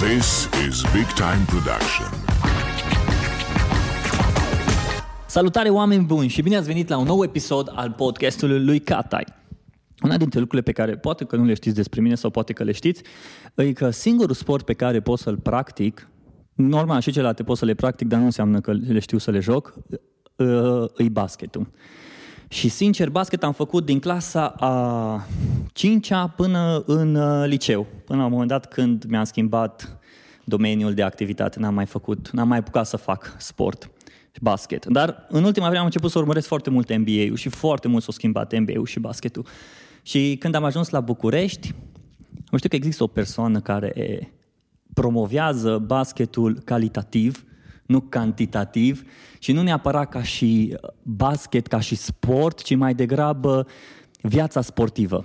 This is Big Time Production. Salutare, oameni buni, și bine ați venit la un nou episod al podcastului lui Catay. Una dintre lucrurile pe care poate că nu le știți despre mine sau poate că le știți, e că singurul sport pe care pot să-l practic, normal și celelalte pot să le practic, dar nu înseamnă că le știu să le joc, e basketul. Și sincer, basket am făcut din clasa a 5-a până în liceu. Până la un moment dat când mi-am schimbat domeniul de activitate, n-am mai apucat să fac sport, basket. Dar în ultima vreme am început să urmăresc foarte mult NBA-ul și foarte mult s-a schimbat NBA-ul și basketul. Și când am ajuns la București, am știut că există o persoană care promovează basketul calitativ, nu cantitativ, și nu neapărat ca și basket, ca și sport, ci mai degrabă viața sportivă.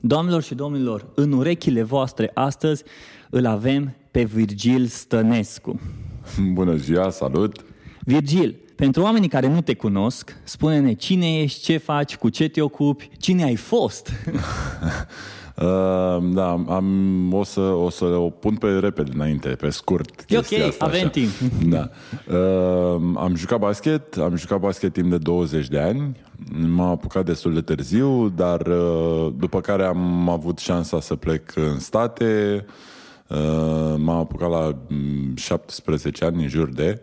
Doamnelor și domnilor, în urechile voastre astăzi îl avem pe Virgil Stănescu. Bună ziua, salut! Virgil, pentru oamenii care nu te cunosc, spune-ne cine ești, ce faci, cu ce te ocupi, cine ai fost? O să o pun pe repede înainte, pe scurt. E ok, avem timp. Da. Am jucat basket timp de 20 de ani. M-am apucat destul de târziu, dar după care am avut șansa să plec în state. M-am apucat la 17 ani în jur de.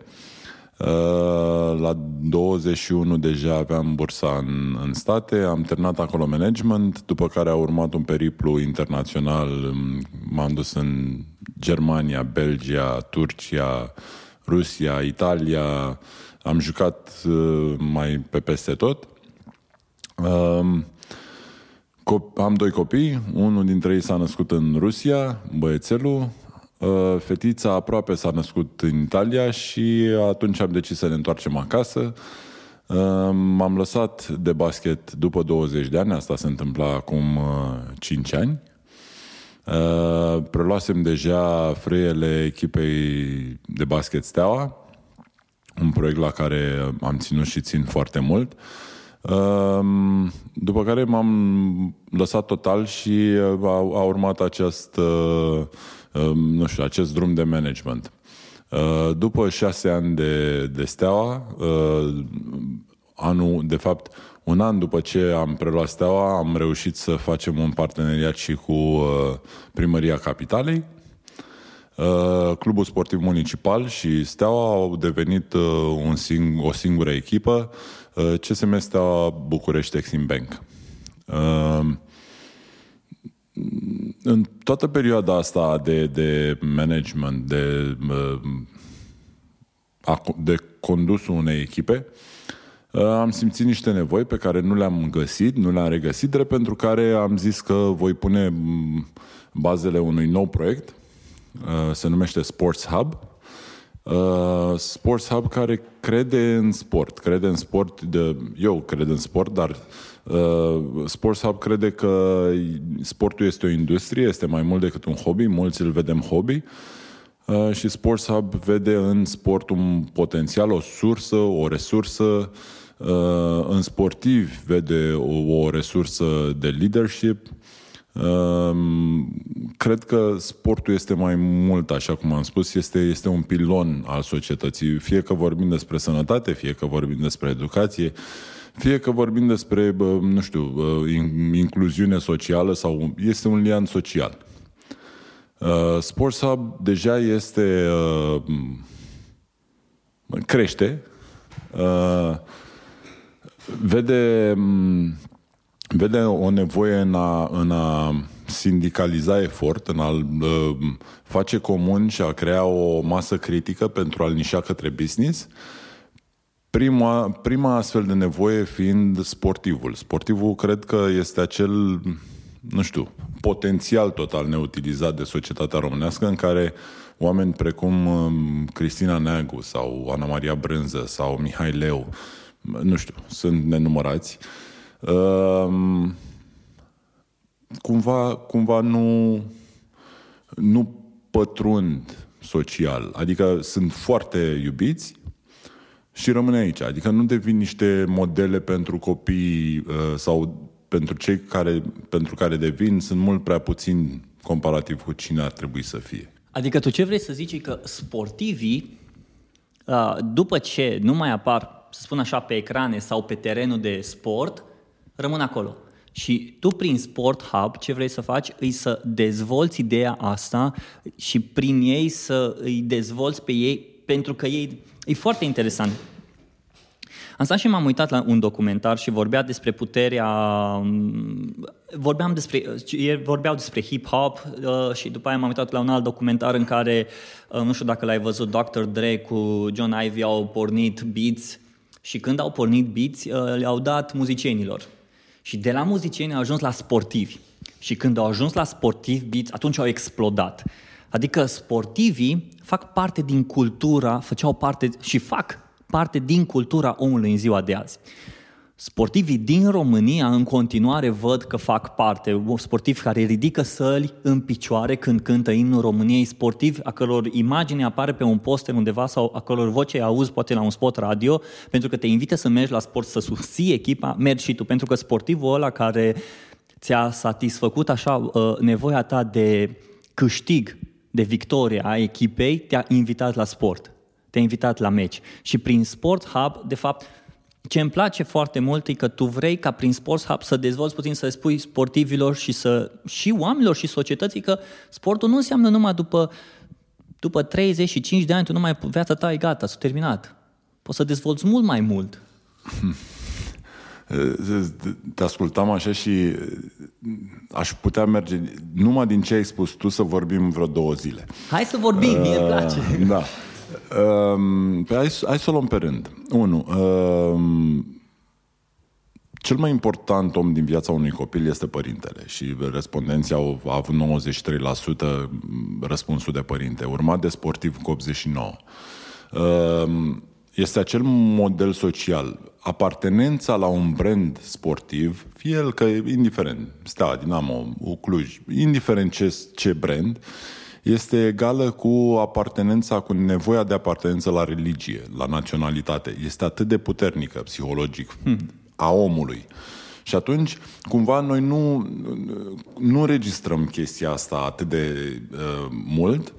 La 21 deja aveam bursa în state, am terminat acolo management, după care a urmat un periplu internațional, m-am dus în Germania, Belgia, Turcia, Rusia, Italia, am jucat mai pe peste tot. Am doi copii, unul dintre ei s-a născut în Rusia, băiețelul. Fetița aproape s-a născut în Italia și atunci am decis să ne întoarcem acasă. M-am lăsat de basket după 20 de ani, asta se întâmpla acum 5 ani. Preluasem deja frâiele echipei de basket Steaua, un proiect la care am ținut și țin foarte mult. După care m-am lăsat total și a urmat acest drum de management. După 6 ani de Steaua, un an după ce am preluat Steaua, am reușit să facem un parteneriat și cu Primăria Capitalei. Clubul Sportiv Municipal și Steaua au devenit o singură echipă, CSM Steaua București EximBank. În toată perioada asta de management, de condusul unei echipe, am simțit niște nevoi pe care nu le-am găsit, nu le-am regăsit, drept pentru care am zis că voi pune bazele unui nou proiect, se numește Sports Hub. Sports Hub care crede în sport, dar Sports Hub crede că sportul este o industrie, este mai mult decât un hobby, mulți îl vedem hobby, și Sports Hub vede în sport un potențial, o sursă, o resursă, în sportiv vede o resursă de leadership. Cred că sportul este mai mult, așa cum am spus, este un pilon al societății, fie că vorbim despre sănătate, fie că vorbim despre educație, fie că vorbim despre, incluziune socială, sau este un lian social. Sports Hub deja este crește, vede o nevoie în a sindicaliza efort, în a-l face comun și a crea o masă critică pentru a-l nișa către business. Prima astfel de nevoie fiind sportivul. Sportivul cred că este acel, potențial total neutilizat de societatea românească, în care oameni precum Cristina Neagu sau Ana Maria Brânză sau Mihai Leu, sunt nenumărați, cumva nu pătrund social, adică sunt foarte iubiți și rămâne aici, adică nu devin niște modele pentru copii sau pentru cei pentru care devin, sunt mult prea puțini comparativ cu cine ar trebui să fie. Adică tu ce vrei să zici că sportivii, după ce nu mai apar, să spun așa, pe ecrane sau pe terenul de sport, rămân acolo. Și tu prin Sport Hub ce vrei să faci e să dezvolți ideea asta și prin ei să îi dezvolți pe ei, pentru că ei e foarte interesant. Am stat și m-am uitat la un documentar și vorbea despre puterea, vorbeau despre hip-hop și după aia m-am uitat la un alt documentar în care, nu știu dacă l-ai văzut, Dr. Dre cu John Ivy au pornit Beats și când au pornit Beats le-au dat muzicienilor. Și de la muzicieni au ajuns la sportivi. Și când au ajuns la sportivi, Beats, atunci au explodat. Adică sportivii fac parte din cultura, fac parte din cultura omului în ziua de azi. Sportivii din România în continuare văd că fac parte. Sportivi care ridică săli în picioare când cântă imnul României, sportivi a căror imagine apare pe un poster undeva sau a căror voce auzi poate la un spot radio, pentru că te invită să mergi la sport, să susții echipa, mergi și tu, pentru că sportivul ăla care ți-a satisfăcut așa nevoia ta de câștig, de victorie a echipei, te-a invitat la sport, te-a invitat la meci. Și prin Sport Hub, de fapt, ce îmi place foarte mult e că tu vrei ca prin Sports Hub să dezvolți puțin, să spui sportivilor și oamenilor și societății că sportul nu înseamnă numai după 35 de ani, tu nu mai, viața ta e gata, s-a terminat. Poți să dezvolți mult mai mult. Te ascultam așa și aș putea merge numai din ce ai spus tu să vorbim vreo 2 zile. Hai să vorbim, mie îmi place. Da. Hai să o luăm pe rând. 1. Cel mai important om din viața unui copil este părintele. Și respondenții au avut 93% răspunsul de părinte, urmat de sportiv cu 89%. Este acel model social, apartenența la un brand sportiv, fie el că, indiferent, Steaua, Dinamo, Cluj, indiferent ce brand, este egală cu apartenența, cu nevoia de apartenență la religie, la naționalitate. Este atât de puternică, psihologic, a omului. Și atunci, cumva, noi nu înregistrăm chestia asta atât de mult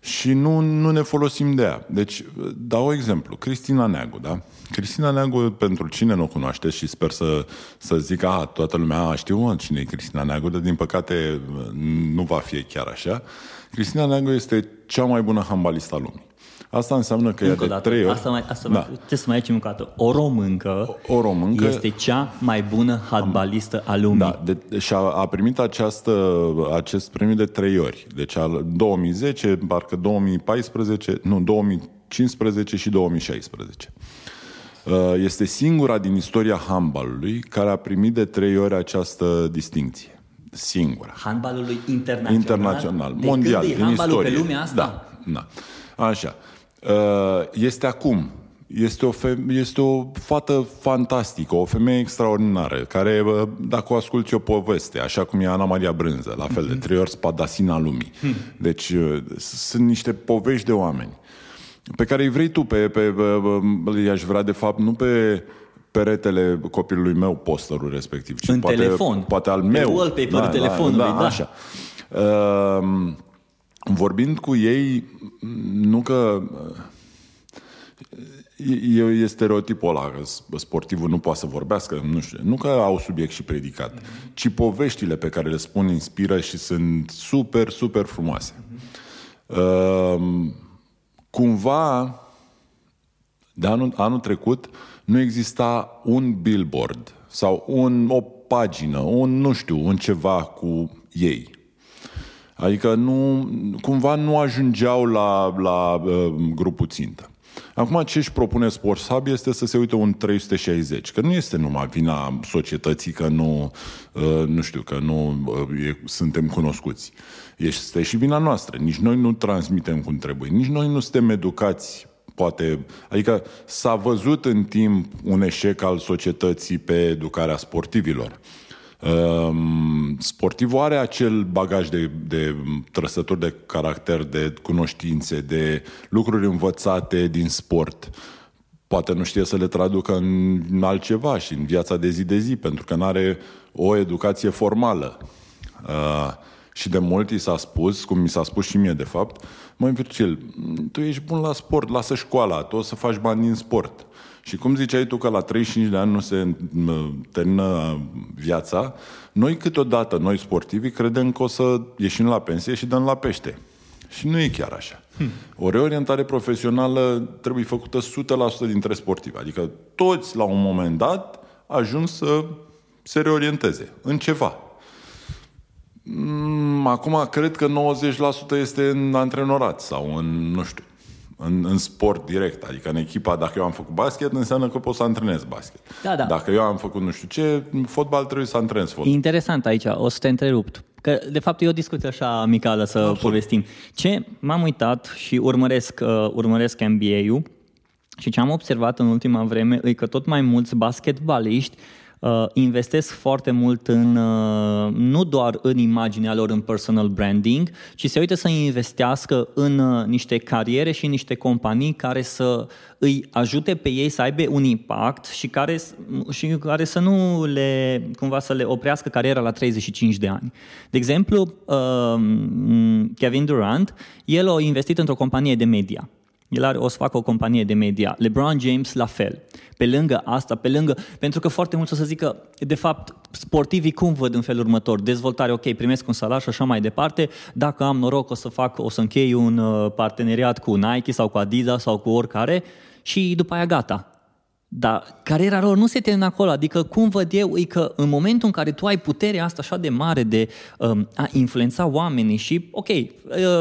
și nu ne folosim de ea. Deci, dau exemplu. Cristina Neagu, da? Cristina Neagu, pentru cine nu o cunoaște și sper să zic, toată lumea știu cine e Cristina Neagu, dar din păcate nu va fi chiar așa. Cristina Neagu este cea mai bună handbalistă a lumii. Asta înseamnă că ea de 3 ori... Ce să mai aici mâncat-o? O româncă este cea mai bună handbalistă a lumii. Da, și a primit acest premiu de 3 ori. Deci al 2010, parcă 2014, nu, 2015 și 2016. Este singura din istoria handbalului care a primit de 3 ori această distincție. Singura. Handbalului internațional, mondial, din istorie. Pe lumea asta? Da. Așa. Este acum. Este o fată fantastică, o femeie extraordinară, care, dacă o asculți o poveste, așa cum e Ana Maria Brânză, la fel de 3 ori spadasina lumii. Deci sunt niște povești de oameni pe care îi vrei tu, i-aș vrea de fapt nu pe peretele copilului meu posterul respectiv, ci în poate, telefon, poate al meu. Pe wallpaper, da, telefonului, da. Așa. Vorbind cu ei, nu că... E stereotipul ăla că sportivul nu poate să vorbească, nu că au subiect și predicat, ci poveștile pe care le spun inspiră și sunt super, super frumoase. Cumva, de anul trecut, nu exista un billboard sau o pagină, un ceva cu ei. Adică nu ajungeau la grupul țintă. Acum ce își propune Sports Hub este să se uite un 360, că nu este numai vina societății că suntem cunoscuți. Este și vina noastră. Nici noi nu transmitem cum trebuie. Nici noi nu suntem educați, poate. Adică s-a văzut în timp un eșec al societății pe educarea sportivilor. Sportivul are acel bagaj de trăsături de caracter, de cunoștințe, de lucruri învățate din sport. Poate nu știe să le traducă în altceva și în viața de zi, pentru că nu are o educație formală. Și de mult i s-a spus, cum mi s-a spus și mie de fapt, măi Virgil, tu ești bun la sport, lasă școala, tu o să faci bani din sport. Și cum ziceai tu că la 35 de ani nu se termină viața, noi câteodată, noi sportivii, credem că o să ieșim la pensie și dăm la pește. Și nu e chiar așa. O reorientare profesională trebuie făcută 100% dintre sportivi. Adică toți, la un moment dat, ajung să se reorienteze în ceva. Acum, cred că 90% este în antrenorat sau în, nu știu, în sport direct. Adică în echipa, dacă eu am făcut basket, înseamnă că pot să antrenez basket. Da, da. Dacă eu am făcut nu știu ce, fotbal, trebuie să antrenez fotbal. Interesant aici, o să te întrerupt. Că, de fapt, e o discuție așa amicală să absolut povestim. Ce m-am uitat și urmăresc NBA-ul și ce am observat în ultima vreme e că tot mai mulți basketbaliști investesc foarte mult în, nu doar în imaginea lor, în personal branding, ci se uită să investească în niște cariere și în niște companii care să îi ajute pe ei să aibă un impact și care să nu le, cumva să le oprească cariera la 35 de ani. De exemplu, Kevin Durant, el a investit într-o companie de media. O să facă o companie de media. LeBron James la fel. Pe lângă asta, pentru că foarte mulți o să zică, de fapt, sportivii cum văd în felul următor? Dezvoltare, ok, primesc un salar și așa mai departe. Dacă am noroc, o să închei un parteneriat cu Nike sau cu Adidas sau cu oricare și după aia gata. Dar cariera lor nu se termină acolo. Adică cum văd eu e că în momentul în care tu ai puterea asta așa de mare de a influența oamenii și ok,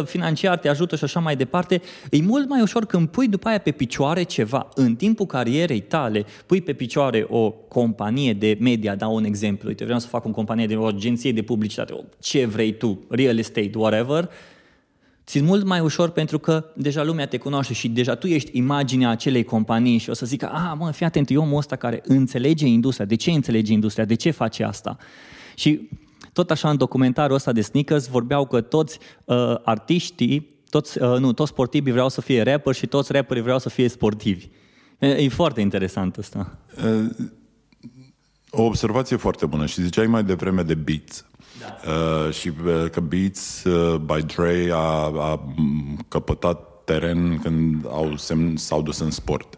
financiar te ajută și așa mai departe, e mult mai ușor când pui după aia pe picioare ceva. În timpul carierei tale pui pe picioare o companie de media, dau un exemplu, uite, vreau să fac o companie de o agenție de publicitate, ce vrei tu, real estate, whatever. Ți-e mult mai ușor pentru că deja lumea te cunoaște și deja tu ești imaginea acelei companii și o să zică, fii atent, e omul ăsta care înțelege industria, de ce înțelege industria, de ce face asta? Și tot așa în documentarul ăsta de Sneakers vorbeau că toți toți sportivii vreau să fie rapperi și toți rapperii vreau să fie sportivi. E foarte interesant asta. O observație foarte bună și ziceai mai devreme de Beats. Da. Și că Beats by Dre a căpătat teren când s-au dus în sport.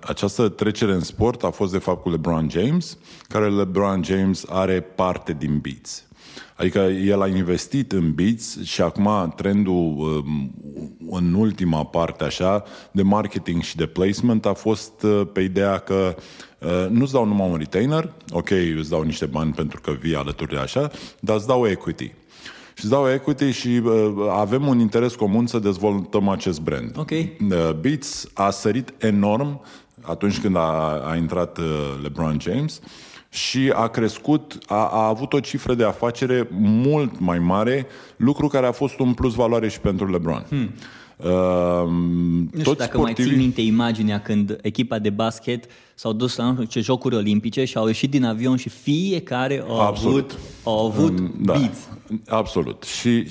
Această trecere în sport a fost de fapt cu LeBron James, care LeBron James are parte din Beats. Adică el a investit în Beats și acum trendul în ultima parte așa de marketing și de placement a fost pe ideea că nu-ți dau numai un retainer, ok, îți dau niște bani pentru că vii alături de așa, dar îți dau equity. Și îți dau equity și avem un interes comun să dezvoltăm acest brand. Okay. Beats a sărit enorm atunci când a intrat LeBron James și a crescut, a avut o cifră de afacere mult mai mare, lucru care a fost un plus valoare și pentru LeBron. Nu știu toți dacă sportivii... mai ții minte imaginea când echipa de basket s-au dus la Jocuri Olimpice și au ieșit din avion și fiecare a avut Beats. Absolut. Și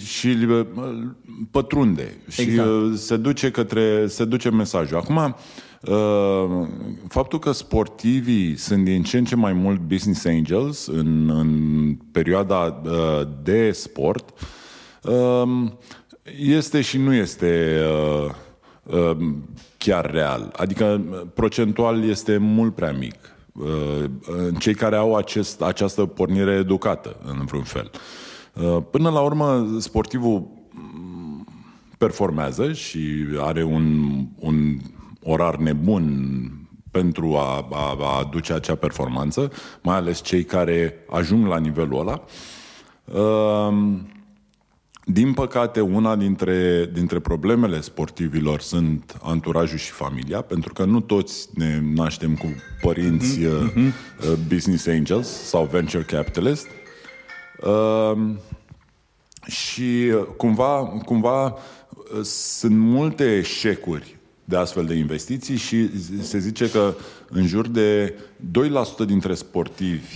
pătrunde. Exact. Și se duce mesajul. Acum, faptul că sportivii sunt din ce în ce mai mult business angels în perioada de sport este și nu este chiar real. Adică procentual este mult prea mic în cei care au această pornire educată în vreun fel. Până la urmă, sportivul performează și are un orar nebun pentru a aduce acea performanță, mai ales cei care ajung la nivelul ăla. Din păcate, una dintre problemele sportivilor sunt anturajul și familia, pentru că nu toți ne naștem cu părinți business angels sau venture capitalist. Și cumva sunt multe eșecuri de astfel de investiții și se zice că în jur de 2% dintre sportivi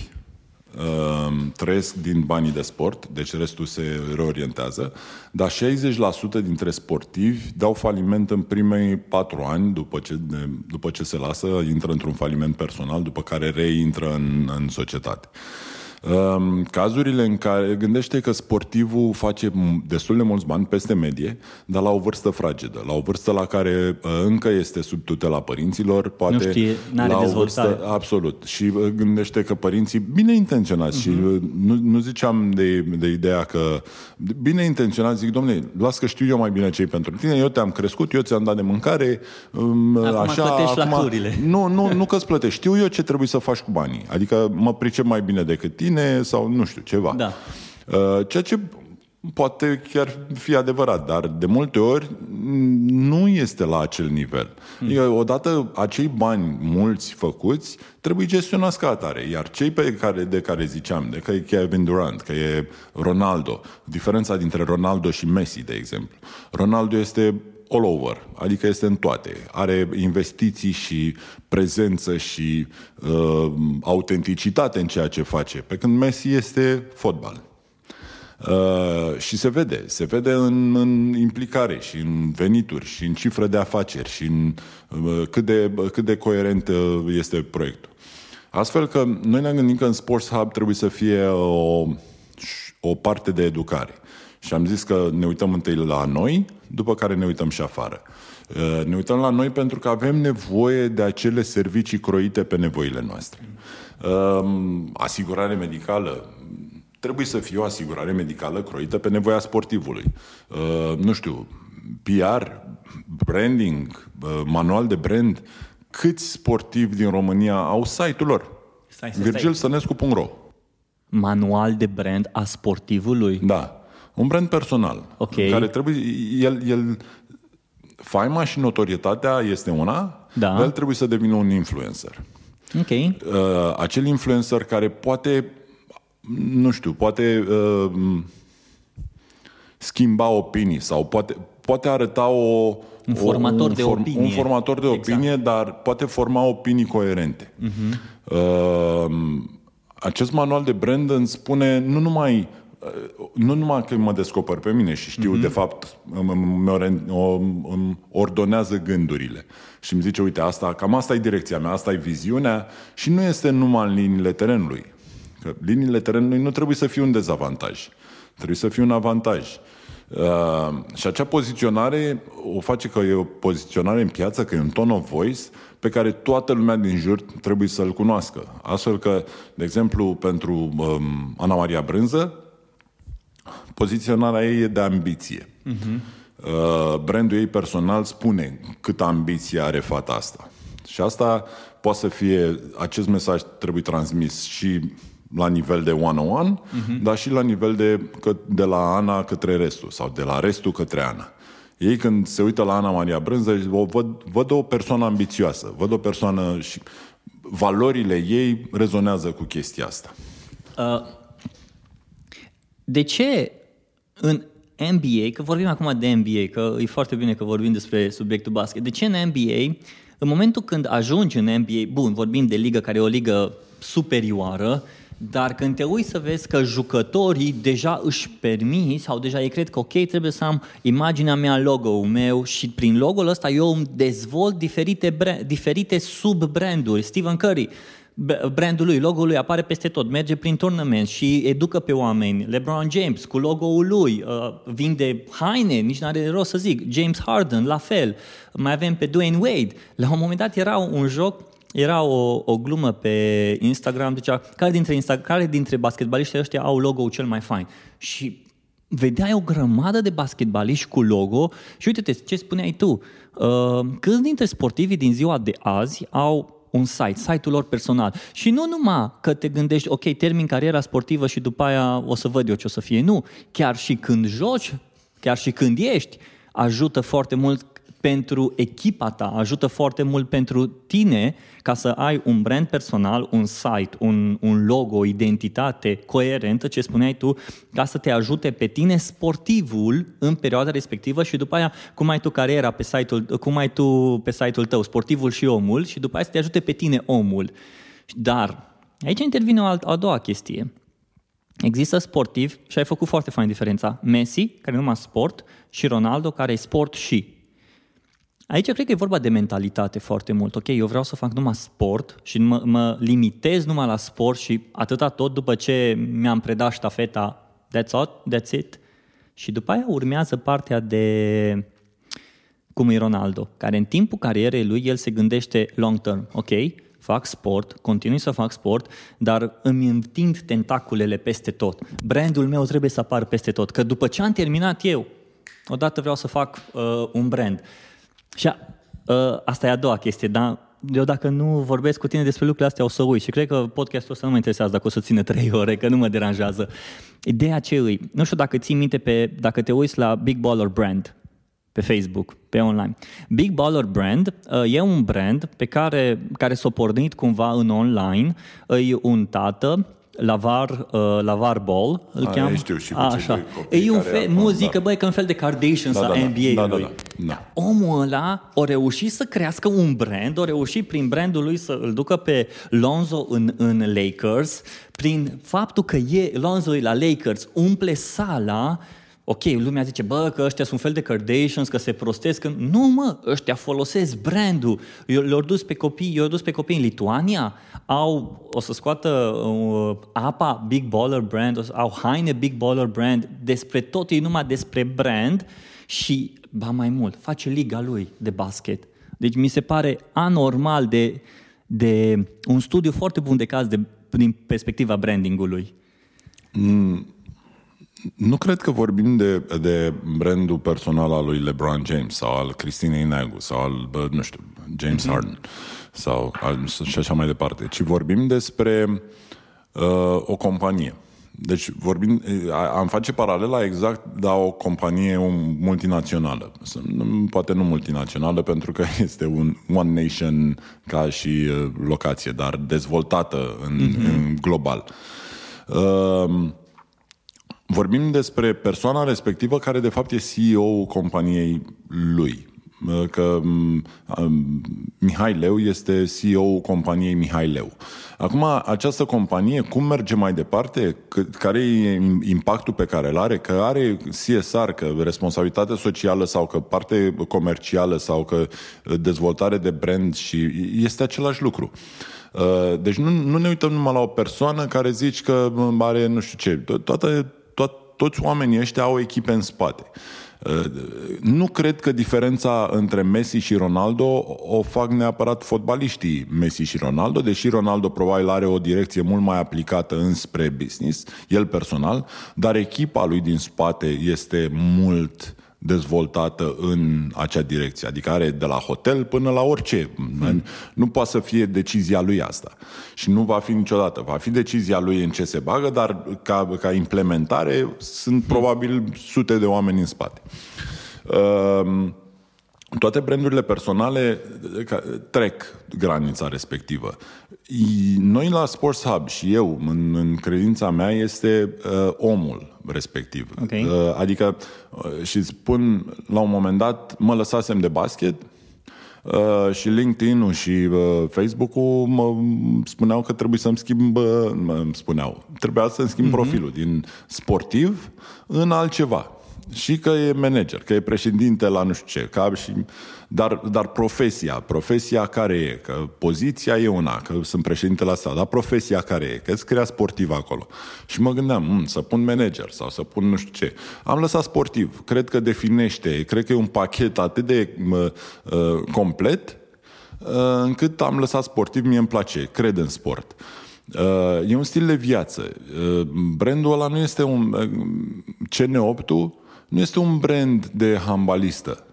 trăiesc din banii de sport, deci restul se reorientează, dar 60% dintre sportivi dau faliment în primei 4 ani după ce se lasă, intră într-un faliment personal, după care reintră în societate. Cazurile în care gândește că sportivul face destul de mulți bani peste medie, dar la o vârstă fragedă, la o vârstă la care încă este sub tutela părinților, poate nu știe, n-are la dezvoltare. O vârstă, absolut. Și gândește că părinții bine intenționați și nu ziceam de ideea că bine intenționați, zic, dom'le, las că știu eu mai bine ce-i pentru tine, eu te-am crescut, eu ți-am dat de mâncare, acum nu că-ți plătești, știu eu ce trebuie să faci cu banii, adică mă pricep mai bine decât tine sau nu știu, ceva. Da. Ceea ce poate chiar fi adevărat, dar de multe ori nu este la acel nivel. Adică, odată, acei bani mulți făcuți trebuie gestionați ca atare, iar cei de care ziceam, de că e Kevin Durant, că e Ronaldo, diferența dintre Ronaldo și Messi, de exemplu. Ronaldo este all over, adică este în toate. Are investiții și prezență și autenticitate în ceea ce face, pe când Messi este fotbal. Și se vede în implicare și în venituri și în cifre de afaceri și în cât de coerent este proiectul. Astfel că noi ne-am gândit că în Sports Hub trebuie să fie o parte de educare. Și am zis că ne uităm întâi la noi, după care ne uităm și afară. Ne uităm la noi pentru că avem nevoie de acele servicii croite pe nevoile noastre. Asigurare medicală. Trebuie să fie o asigurare medicală croită pe nevoia sportivului. Nu știu, PR, branding, manual de brand. Câți sportivi din România au site-ul lor? Virgil Stănescu.ro. Manual de brand a sportivului? Da. Un brand personal. Okay. Care trebuie... El faima și notorietatea este una, da. Dar el trebuie să devină un influencer. Okay. Acel influencer care poate... nu știu, poate schimba opinii sau poate arăta un formator de opinie, exact. Dar poate forma opinii coerente. Acest manual de brand îmi spune nu numai că mă descoper pe mine și știu, de fapt, îmi ordonează gândurile și îmi zice, uite, asta, cam asta e direcția mea, asta e viziunea și nu este numai în liniile terenului. Că liniile terenului nu trebuie să fie un dezavantaj, trebuie să fie un avantaj. Și acea poziționare o face că e o poziționare în piață, că e un tone of voice pe care toată lumea din jur trebuie să-l cunoască. Astfel că, de exemplu, pentru Ana Maria Brânză, poziționarea ei e de ambiție. Brandul ei personal spune câtă ambiție are fata asta. Și asta poate să fie, acest mesaj trebuie transmis și la nivel de one-on-one, dar și la nivel de la Ana către restul, sau de la restul către Ana. Ei când se uită la Ana Maria Brânză, văd o persoană ambițioasă, văd o persoană și valorile ei rezonează cu chestia asta. De ce în NBA, că vorbim acum de NBA, că e foarte bine că vorbim despre subiectul basket, de ce în NBA... în momentul când ajungi în NBA, bun, vorbim de ligă care e o ligă superioară, dar când te uiți să vezi că jucătorii deja își permit sau deja ei cred că ok, trebuie să am imaginea mea, logo-ul meu și prin logo-ul ăsta eu îmi dezvolt diferite sub-branduri. Stephen Curry, brandul lui, logo-ul lui apare peste tot, merge prin turnament și educă pe oameni. LeBron James cu logo-ul lui vinde haine, nici n-are rost să zic. James Harden, la fel. Mai avem pe Dwayne Wade. La un moment dat era un joc, era o glumă pe Instagram, zicea, care dintre basketbaliștii ăștia au logo-ul cel mai fain? Și vedeai o grămadă de basketbaliști cu logo și uite-te ce spuneai tu. Câți dintre sportivii din ziua de azi au un site, site-ul lor personal. Și nu numai că te gândești, ok, termin cariera sportivă și după aia o să văd eu ce o să fie. Nu, chiar și când joci, chiar și când ești, ajută foarte mult pentru echipa ta, ajută foarte mult pentru tine ca să ai un brand personal, un site, un logo, o identitate coerentă, ce spuneai tu, ca să te ajute pe tine sportivul în perioada respectivă și după aia cum ai tu cariera pe site-ul, cum ai tu pe site-ul tău, sportivul și omul și după aia să te ajute pe tine omul. Dar aici intervine o a doua chestie. Există sportivi și ai făcut foarte fain diferența. Messi, care e numai sport, și Ronaldo, care e sport și... Aici cred că e vorba de mentalitate foarte mult. Ok, eu vreau să fac numai sport și mă limitez numai la sport și atâta tot după ce mi-am predat ștafeta, that's it. Și după aia urmează partea de cum e Ronaldo, care în timpul carierei lui el se gândește long term. Ok, fac sport, continui să fac sport, dar îmi întind tentaculele peste tot. Brandul meu trebuie să apară peste tot, că după ce am terminat eu, odată vreau să fac un brand. Și asta e a doua chestie, dar eu dacă nu vorbesc cu tine despre lucrurile astea o să uit și cred că podcastul ăsta nu mă interesează dacă o să țină 3 ore, că nu mă deranjează. Ideea ce îi, nu știu dacă ții minte, dacă te uiți la Big Baller Brand pe Facebook, pe online. Big Baller Brand e un brand pe care s-a pornit cumva în online, e un tată, Lavar Ball, îl cheamă. Așa. E un fel muzică, băi, că un fel de Kardashian sau NBA-ului. Da. Omul ăla a reușit să crească un brand, a reușit prin brandul lui să îl ducă pe Lonzo în Lakers, prin faptul că Lonzo e la Lakers, umple sala. Ok, lumea zice, bă, că ăștia sunt un fel de Kardashians, că se prostesc. Nu, mă, ăștia folosesc brandul. Eu l-au dus pe copii în Lituania, o să scoată apa Big Baller Brand, au haine Big Baller Brand, despre tot, e numai despre brand și, ba mai mult, face liga lui de basket. Deci mi se pare anormal de un studiu foarte bun de caz din perspectiva brandingului. Nu cred că vorbim de brandul personal al lui LeBron James sau al Cristinei Neagu sau al, nu știu, James Harden sau și așa mai departe, ci vorbim despre o companie. Deci vorbim, am face paralela exact, dar o companie multinațională. Poate nu multinațională, pentru că este un one nation ca și locație, dar dezvoltată în global. Vorbim despre persoana respectivă care de fapt e CEO-ul companiei lui. Că Mihai Leu este CEO-ul companiei Mihai Leu. Acum, această companie, cum merge mai departe? Care e impactul pe care îl are? Că are CSR, că responsabilitate socială sau că parte comercială sau că dezvoltare de brand și este același lucru. Deci nu ne uităm numai la o persoană care zici că are nu știu ce. Toți oamenii ăștia au echipe în spate. Nu cred că diferența între Messi și Ronaldo o fac neapărat fotbaliștii Messi și Ronaldo, deși Ronaldo probabil are o direcție mult mai aplicată înspre business, el personal, dar echipa lui din spate este mult dezvoltată în acea direcție. Adică are de la hotel până la orice. Nu poate să fie decizia lui asta. Și nu va fi niciodată. Va fi decizia lui în ce se bagă, dar ca implementare sunt probabil sute de oameni în spate. Toate brandurile personale trec granița respectivă. Noi la Sports Hub și eu, în credința mea, este omul respectiv. Okay. Adică, și spun, la un moment dat, mă lăsasem de basket și LinkedIn-ul și Facebook-ul mă spuneau că trebuie să-mi schimb, trebuia să-mi schimb profilul din sportiv în altceva. Și că e manager, că e președinte la nu știu ce, dar profesia care e, că poziția e una, că sunt președinte la asta, dar profesia care e, că îți crea sportiv acolo. Și mă gândeam, să pun manager sau să pun nu știu ce. Am lăsat sportiv, cred că definește, cred că e un pachet atât de complet, încât am lăsat sportiv, mie îmi place, cred în sport. E un stil de viață. Brandul ăla nu este CN8-ul nu este un brand de handbalistă,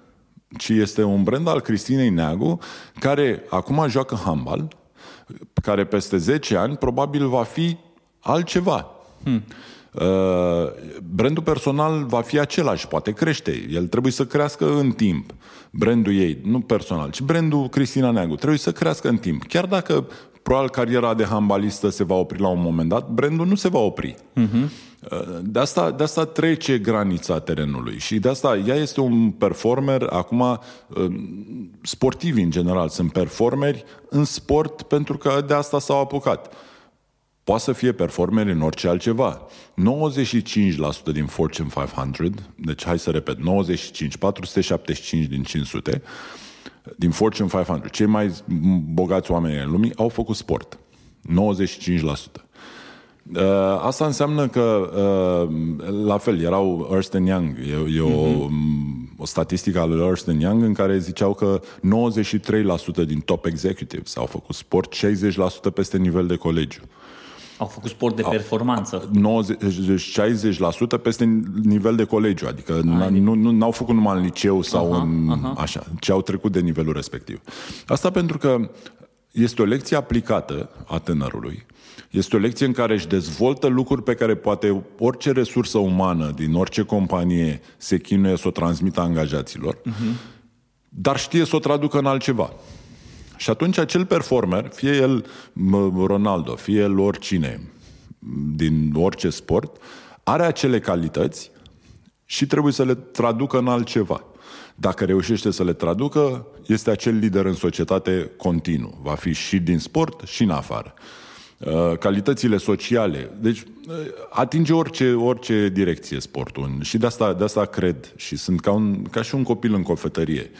ci este un brand al Cristinei Neagu, care acum joacă handbal, care peste 10 ani probabil va fi altceva. Brandul personal va fi același, poate crește, el trebuie să crească în timp, brandul ei, nu personal, ci brandul Cristina Neagu trebuie să crească în timp, chiar dacă probabil cariera de handbalistă se va opri la un moment dat, brandul nu se va opri. De asta trece granița terenului și de asta ea este un performer. Acum sportivi în general sunt performeri în sport pentru că de asta s-au apucat. Poate să fie performeri în orice altceva. 95% din Fortune 500, deci hai să repet, 95, 475 din 500 din Fortune 500, cei mai bogați oameni în lume au făcut sport. 95%. Asta înseamnă că, la fel, erau Ernst and Young. E o statistică a lui Ernst and Young în care ziceau că 93% din top executives au făcut sport, 60% peste nivel de colegiu. Au făcut sport de performanță. 60% peste nivel de colegiu, adică n-au făcut numai în liceu sau așa, ci au trecut de nivelul respectiv. Asta pentru că este o lecție aplicată a tânărului. Este o lecție în care își dezvoltă lucruri pe care poate orice resursă umană din orice companie se chinuie să o transmită angajaților, dar știe să o traducă în altceva. Și atunci acel performer, fie el Ronaldo, fie el oricine din orice sport, are acele calități și trebuie să le traducă în altceva. Dacă reușește să le traducă, este acel lider în societate continuu. Va fi și din sport și în afară. Calitățile sociale. Deci atinge orice direcție sportul. Și de asta cred. Și sunt ca și un copil în cofetărie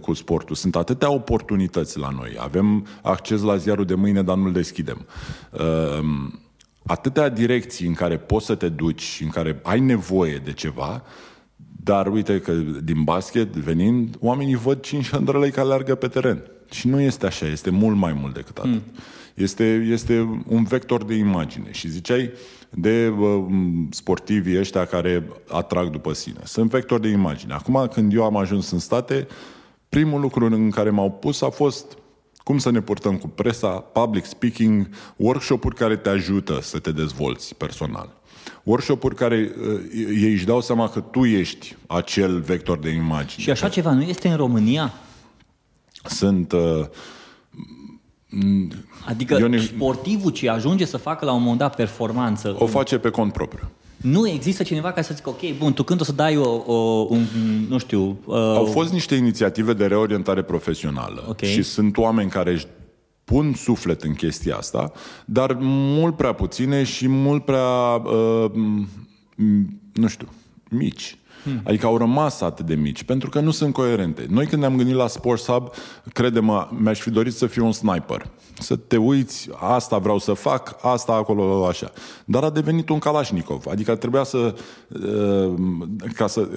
cu sportul. Sunt atâtea oportunități la noi. Avem acces la ziarul de mâine, dar nu-l deschidem. Atâtea direcții în care poți să te duci, în care ai nevoie de ceva. Dar uite că din basket venind, oamenii văd 5 hândrălei care alergă pe teren. Și nu este așa, este mult mai mult decât atât. Este un vector de imagine. Și ziceai de sportivii ăștia care atrag după sine. Sunt vector de imagine. Acum, când eu am ajuns în state, primul lucru în care m-au pus a fost cum să ne purtăm cu presa, public speaking, workshop-uri care te ajută să te dezvolți personal. Workshop-uri care ei își dau seama că tu ești acel vector de imagine. Și așa ceva nu este în România? Sunt... Adică sportivul ce ajunge să facă la un moment dat performanță o face pe cont propriu. Nu există cineva care să zică, ok, bun, tu când o să dai nu știu... Au fost niște inițiative de reorientare profesională și sunt oameni care își pun suflet în chestia asta, dar mult prea puține și mult prea, nu știu, mici. Adică au rămas atât de mici, pentru că nu sunt coerente. Noi când ne-am gândit la Sports Hub, crede-mă, mi-aș fi dorit să fiu un sniper. Să te uiți, asta vreau să fac, asta acolo, așa. Dar a devenit un Kalashnikov. Adică trebuia să...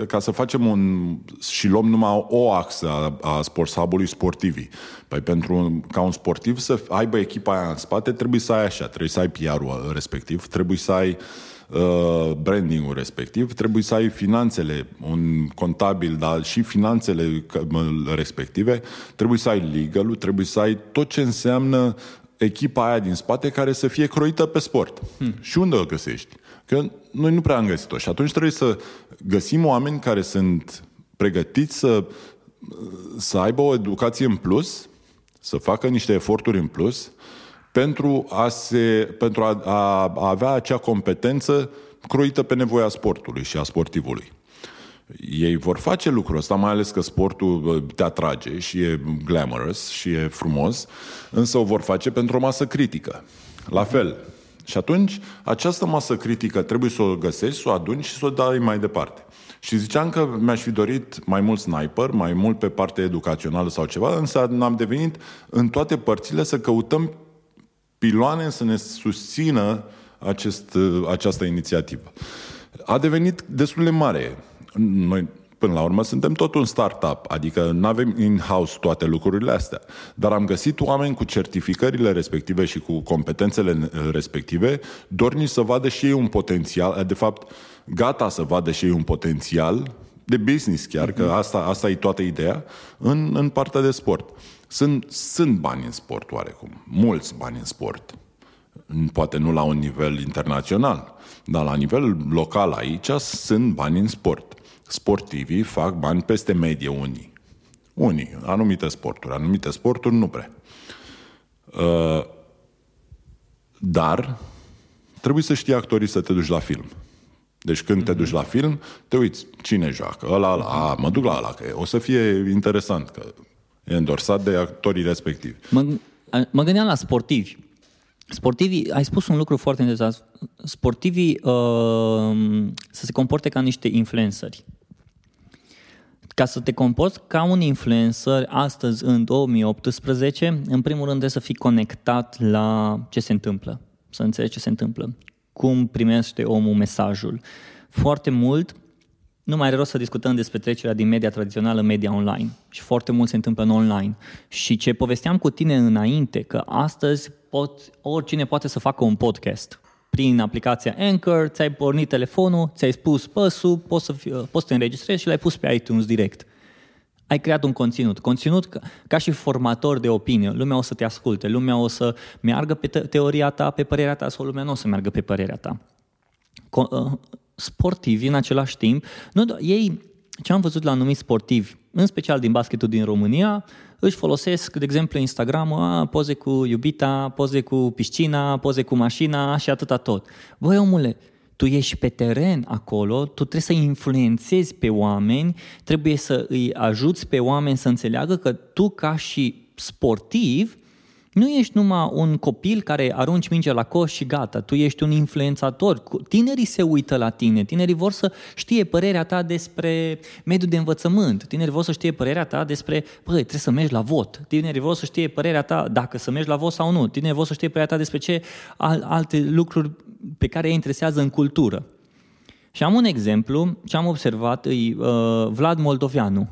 Ca să facem și luăm numai o axă a Sports Hub-ului, sportivii. Păi ca un sportiv să aibă echipa aia în spate, trebuie să ai așa, trebuie să ai PR-ul respectiv, trebuie să ai brandingul respectiv, trebuie să ai finanțele, un contabil, dar și finanțele respective, trebuie să ai legal-ul, trebuie să ai tot ce înseamnă echipa aia din spate care să fie croită pe sport. Și unde o găsești? Că noi nu prea am găsit-o și atunci trebuie să găsim oameni care sunt pregătiți să aibă o educație în plus, să facă niște eforturi în plus pentru a avea acea competență croită pe nevoia sportului și a sportivului. Ei vor face lucrul ăsta, mai ales că sportul te atrage și e glamorous și e frumos, însă o vor face pentru o masă critică. La fel. Și atunci, această masă critică trebuie să o găsești, să o aduni și să o dai mai departe. Și ziceam că mi-aș fi dorit mai mult sniper, mai mult pe partea educațională sau ceva, însă n-am devenit în toate părțile să căutăm piloane să ne susțină această inițiativă. A devenit destul de mare. Noi, până la urmă, suntem tot un startup, adică nu avem in-house toate lucrurile astea, dar am găsit oameni cu certificările respective și cu competențele respective, dornici să vadă și ei un potențial, de fapt, gata să vadă și ei un potențial de business chiar, că asta e toată ideea, în partea de sport. Sunt bani în sport oarecum, mulți bani în sport. Poate nu la un nivel internațional, dar la nivel local aici sunt bani în sport. Sportivii fac bani peste medie unii, anumite sporturi nu prea. Dar trebuie să știi actorii să te duci la film. Deci când te duci la film, te uiți cine joacă, mă duc la ăla, că o să fie interesant, că e îndorsat de actorii respectivi. Mă gândeam la sportivi. Sportivii, ai spus un lucru foarte interesant. Sportivii să se comporte ca niște influenceri. Ca să te comporți ca un influencer astăzi în 2018, în primul rând trebuie să fii conectat la ce se întâmplă, să înțelegi ce se întâmplă, cum primește omul mesajul. Foarte mult, nu mai are rost să discutăm despre trecerea din media tradițională în media online și foarte mult se întâmplă în online. Și ce povesteam cu tine înainte, că astăzi oricine poate să facă un podcast. Prin aplicația Anchor, ți-ai pornit telefonul, ți-ai spus păsul, poți să te înregistrezi și l-ai pus pe iTunes direct. Ai creat un conținut. Conținut ca și formator de opinie. Lumea o să te asculte, lumea o să meargă pe teoria ta, pe părerea ta, sau lumea nu o să meargă pe părerea ta. Sportivi, în același timp, ce am văzut la anumiți sportivi, în special din basketul din România, își folosesc, de exemplu, Instagram-ul, poze cu iubita, poze cu piscina, poze cu mașina și atâta tot. Băi, omule, tu ești pe teren acolo, tu trebuie să influențezi pe oameni, trebuie să îi ajuți pe oameni să înțeleagă că tu, ca și sportiv, nu ești numai un copil care arunci mingea la coș și gata, tu ești un influențator. Tinerii se uită la tine, tinerii vor să știe părerea ta despre mediul de învățământ, tinerii vor să știe părerea ta despre, trebuie să mergi la vot, tinerii vor să știe părerea ta dacă să mergi la vot sau nu, tinerii vor să știe părerea ta despre ce alte lucruri pe care îi interesează în cultură. Și am un exemplu, ce am observat, e Vlad Moldoveanu.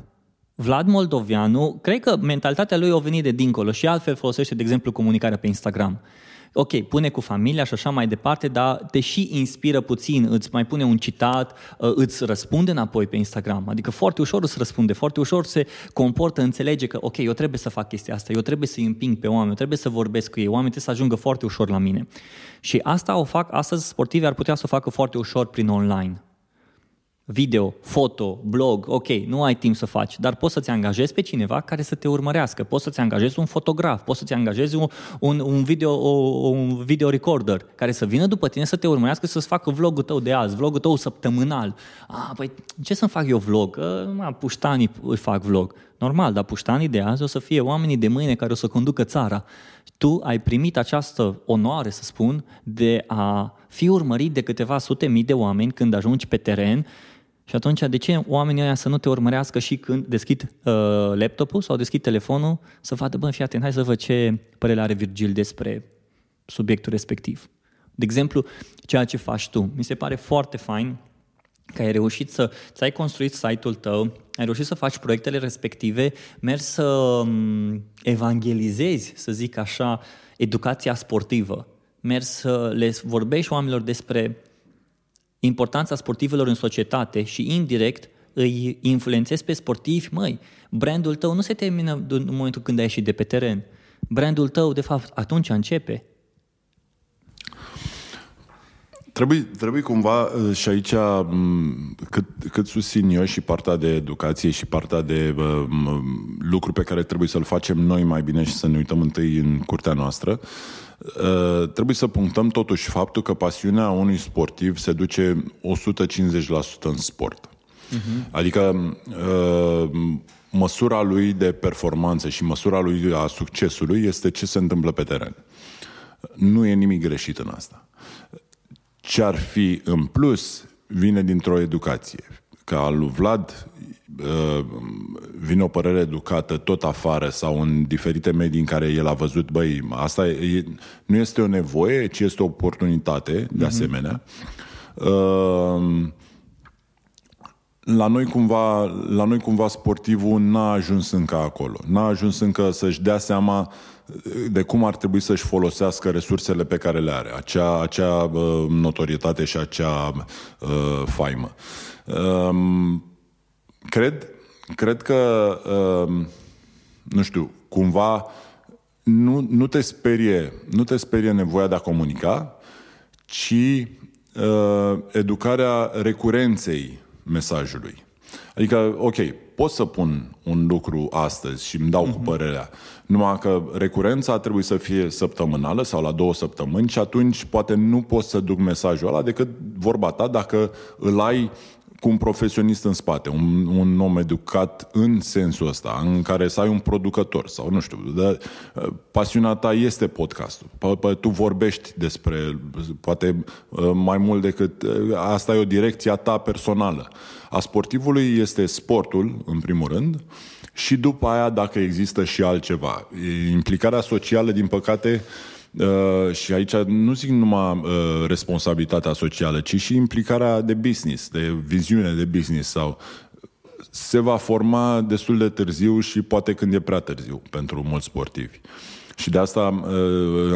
Vlad Moldoveanu, cred că mentalitatea lui a venit de dincolo și altfel folosește, de exemplu, comunicarea pe Instagram. Ok, pune cu familia și așa mai departe, dar te și inspiră puțin, îți mai pune un citat, îți răspunde înapoi pe Instagram. Adică foarte ușor îți răspunde, foarte ușor se comportă, înțelege că ok, eu trebuie să fac chestia asta, eu trebuie să-i împing pe oameni, eu trebuie să vorbesc cu ei, oamenii trebuie să ajungă foarte ușor la mine. Și asta o fac, astăzi sportivii ar putea să o facă foarte ușor prin online. Video, foto, blog, ok, nu ai timp să faci, dar poți să-ți angajezi pe cineva care să te urmărească, poți să-ți angajezi un fotograf, poți să-ți angajezi un video recorder care să vină după tine să te urmărească, să-ți facă vlogul tău de azi, vlogul tău săptămânal. Păi ce să-mi fac eu vlog? Puștanii îi fac vlog. Normal, dar puștanii de azi o să fie oamenii de mâine care o să conducă țara. Tu ai primit această onoare, să spun, de a fi urmărit de câteva sute mii de oameni când ajungi pe teren. Și atunci, de ce oamenii ăia să nu te urmărească și când deschid laptopul sau deschid telefonul, să vadă, fii atent, hai să văd ce părere are Virgil despre subiectul respectiv. De exemplu, ceea ce faci tu. Mi se pare foarte fain că ai reușit să ți-ai construit site-ul tău, ai reușit să faci proiectele respective, mergi să evangelizezi, să zic așa, educația sportivă. Mergi să le vorbești oamenilor despre importanța sportivilor în societate și indirect îi influențezi pe sportivi. Măi, brandul tău nu se termină în momentul când ai ieșit de pe teren. Brandul tău, de fapt, atunci începe. Trebuie cumva și aici cât susțin eu și partea de educație și partea de lucru pe care trebuie să-l facem noi mai bine și să ne uităm întâi în curtea noastră, trebuie să punctăm totuși faptul că pasiunea unui sportiv se duce 150% în sport. Adică măsura lui de performanță și măsura lui a succesului este ce se întâmplă pe teren. Nu e nimic greșit în asta. Ce ar fi în plus vine dintr-o educație. Ca al lui Vlad vine o părere educată tot afară sau în diferite medii în care el a văzut, asta nu este o nevoie, ci este o oportunitate, de asemenea. La noi cumva sportivul n-a ajuns încă acolo. N-a ajuns încă să-și dea seama de cum ar trebui să-și folosească resursele pe care le are, acea notorietate și acea faimă. Cred că, nu știu, cumva nu te sperie nevoia de a comunica, ci educarea recurenței mesajului. Adică, ok, pot să pun un lucru astăzi și îmi dau cu părerea, numai că recurența trebuie să fie săptămânală sau la 2 săptămâni și atunci poate nu poți să duc mesajul ăla decât vorba ta dacă îl ai cu un profesionist în spate, un om educat în sensul ăsta, în care să ai un producător sau nu știu, dar pasiunea ta este podcastul. Tu vorbești despre, poate mai mult decât, asta e o direcție a ta personală. A sportivului este sportul, în primul rând, și după aia dacă există și altceva. Implicarea socială, din păcate, și aici nu zic numai responsabilitatea socială, ci și implicarea de business, de viziune de business sau se va forma destul de târziu și poate când e prea târziu pentru mulți sportivi. Și de asta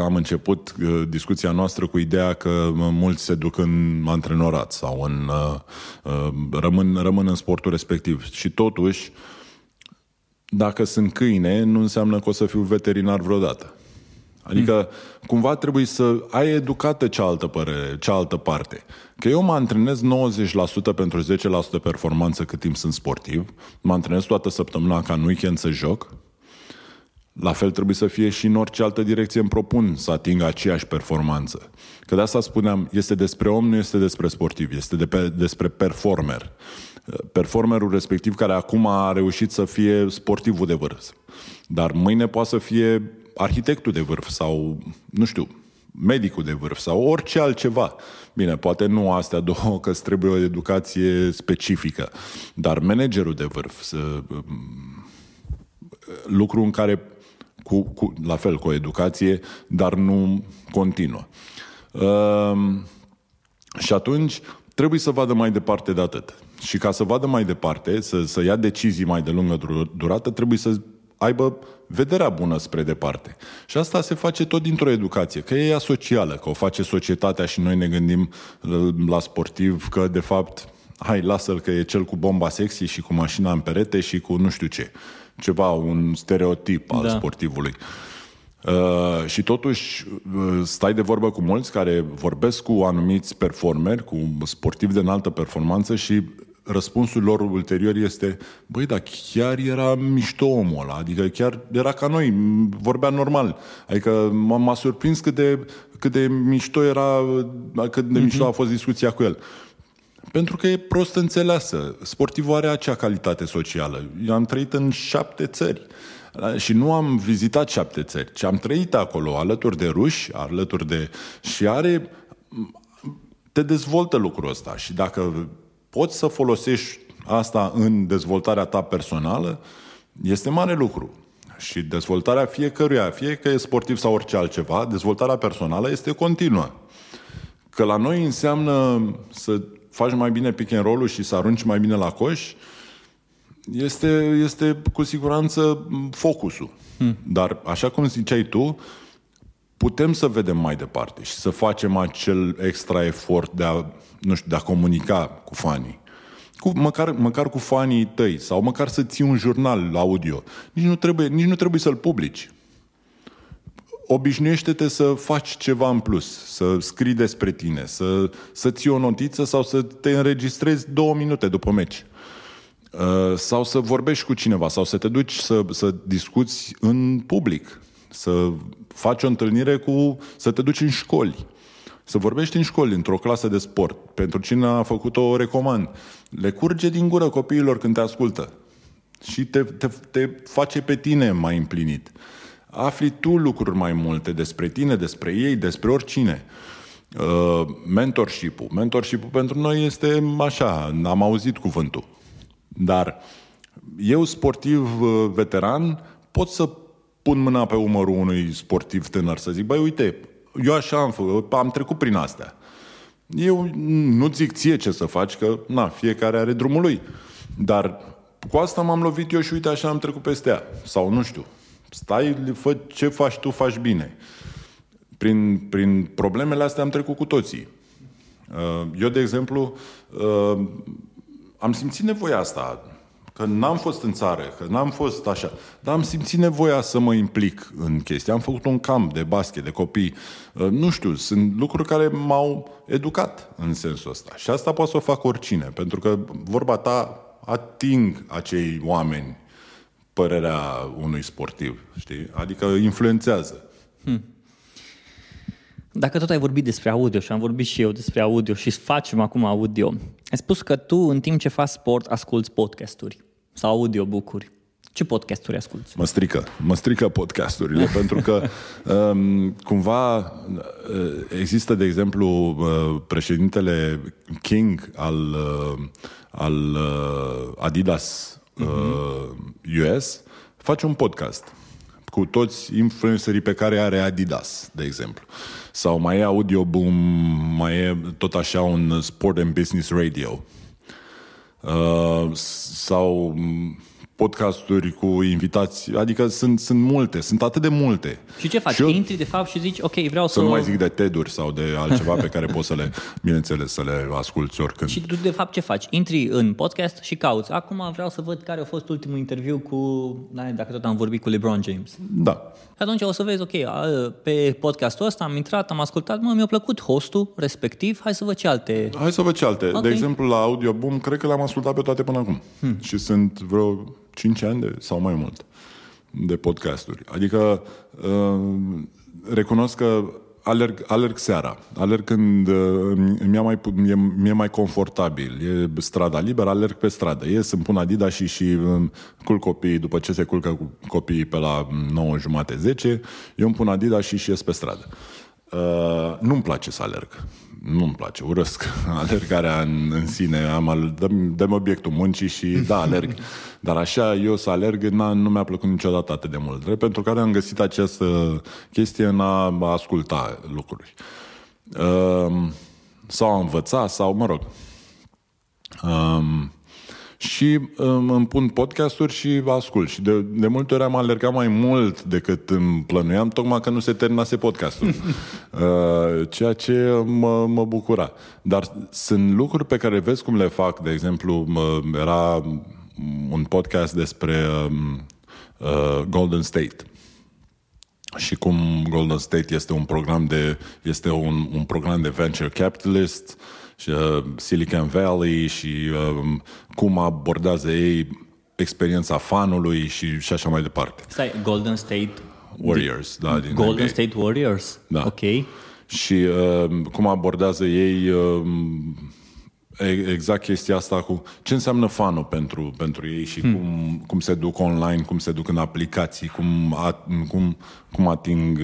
am început discuția noastră cu ideea că mulți se duc în antrenorat sau în rămân în sportul respectiv. Și totuși, dacă sunt câine, nu înseamnă că o să fiu veterinar vreodată. Adică cumva trebuie să ai educată cealaltă parte. Că eu mă antrenez 90% pentru 10% performanță cât timp sunt sportiv. Mă antrenez toată săptămâna ca în weekend să joc. La fel trebuie să fie și în orice altă direcție îmi propun să ating aceeași performanță. Că de asta spuneam, este despre om, nu este despre sportiv, este despre performer. Performerul respectiv care acum a reușit să fie sportivul de vârf. Dar mâine poate să fie arhitectul de vârf sau, nu știu, medicul de vârf sau orice altceva. Bine, poate nu astea două, că îți trebuie o educație specifică, dar managerul de vârf, lucru în care, la fel, cu o educație, dar nu continuă. Și atunci trebuie să vadă mai departe de atât. Și ca să vadă mai departe, să ia decizii mai de lungă durată, trebuie să aibă vederea bună spre departe. Și asta se face tot dintr-o educație, că e ea socială, că o face societatea și noi ne gândim la sportiv că, de fapt, hai, lasă-l că e cel cu bomba sexy și cu mașina în perete și cu nu știu ce. Ceva, un stereotip al sportivului. Și totuși stai de vorbă cu mulți care vorbesc cu anumiți performeri, cu sportivi de înaltă performanță și răspunsul lor ulterior este: băi, dar chiar era mișto omul ăla, adică chiar era ca noi, vorbea normal. Adică m-a surprins cât de mișto era, cât de mișto a fost discuția cu el. Pentru că e prost înțeleasă. Sportivul are acea calitate socială. Eu am trăit în 7 țări. Și nu am vizitat 7 țări, ci am trăit acolo, alături de ruși, alături de... Și are... Te dezvoltă lucrul ăsta. Și dacă poți să folosești asta în dezvoltarea ta personală, este mare lucru. Și dezvoltarea fiecăruia, fie că e sportiv sau orice altceva, dezvoltarea personală este continuă. Că la noi înseamnă să faci mai bine pick and roll-ul și să arunci mai bine la coș, este cu siguranță focusul. Dar, așa cum ziceai tu, putem să vedem mai departe și să facem acel extra efort de a comunica cu fanii. Măcar cu fanii tăi sau măcar să ții un jurnal audio. Nici nu trebuie să-l publici. Obișnuiește-te să faci ceva în plus, să scrii despre tine, să ții o notiță sau să te înregistrezi 2 minute după meci. Sau să vorbești cu cineva, sau să te duci să discuți în public, să faci o întâlnire să te duci în școli, să vorbești în școli, într-o clasă de sport. Pentru cine a făcut-o, recomand. Le curge din gură copiilor când te ascultă și te face pe tine mai împlinit. Afli tu lucruri mai multe despre tine, despre ei, despre oricine. Mentorship-ul pentru noi este așa, am auzit cuvântul. Dar eu, sportiv veteran, pot să pun mâna pe umărul unui sportiv tânăr, să zic: băi, uite, eu așa am făcut, am trecut prin astea. Eu nu zic ție ce să faci, că na, fiecare are drumul lui. Dar cu asta m-am lovit eu și uite, așa am trecut peste ea. Sau nu știu, stai, fă ce faci tu, faci bine. Prin problemele astea am trecut cu toții. Eu, de exemplu, am simțit nevoia asta, că n-am fost în țară, că n-am fost așa, dar am simțit nevoia să mă implic în chestia. Am făcut un camp de basket, de copii, nu știu, sunt lucruri care m-au educat în sensul ăsta. Și asta poate să o fac oricine, pentru că vorba ta ating acei oameni, părerea unui sportiv, știi? Adică influențează. Dacă tot ai vorbit despre audio și am vorbit și eu despre audio și facem acum audio, ai spus că tu, în timp ce faci sport, asculți podcasturi sau audiobook-uri. Ce podcasturi asculți? Mă strică podcasturile, pentru că cumva există, de exemplu, președintele King al Adidas US, face un podcast cu toți influencerii pe care are Adidas, de exemplu. Sau mai e AudioBoom, mai e tot așa un Sport and Business Radio. Sau podcasturi cu invitați, adică sunt multe, sunt atât de multe. Și ce faci? Și intri de fapt și zici, ok, vreau să... Să nu mai zic de TED-uri sau de altceva pe care poți să le, bineînțeles, să le asculți oricând. Și tu de fapt ce faci? Intri în podcast și cauți. Acum vreau să văd care a fost ultimul interviu cu, dacă tot am vorbit cu LeBron James. Da. Atunci o să vezi, ok, pe podcastul ăsta am intrat, am ascultat, mi-a plăcut hostul respectiv, hai să văd ce alte. Okay. De exemplu, la AudioBoom, cred că le-am ascultat pe toate până acum. Și sunt vreo 5 ani sau mai mult de podcasturi. Adică recunosc că alerg seara. Alerg când mi-e mai confortabil. E strada liberă, alerg pe stradă. Ies, îmi pun Adidas și culc copiii. După ce se culcă copiii pe la 9:30, 10, eu îmi pun Adidas și ies pe stradă. Nu-mi place să alerg. Nu-mi place, urăsc alergarea în sine, dăm obiectul muncii și da, alerg. Dar așa, eu să alerg, nu mi-a plăcut niciodată atât de mult, pentru care am găsit această chestie în a asculta lucruri. Sau a învăța, sau mă rog. Și îmi pun podcasturi și ascult. Și de multe ori am alergat mai mult decât îmi plănuiam, tocmai că nu se terminase podcastul. Ceea ce mă bucura. Dar sunt lucruri pe care vezi cum le fac. De exemplu, era un podcast despre Golden State. Și cum Golden State este un program de, venture capitalist și Silicon Valley și cum abordează ei experiența fanului și așa mai departe. Stai, Golden State Warriors, da, din Golden NBA. State Warriors. Da. Ok. Și cum abordează ei exact chestia asta cu ce înseamnă fanul pentru ei și cum se duc online, cum se duc în aplicații, cum ating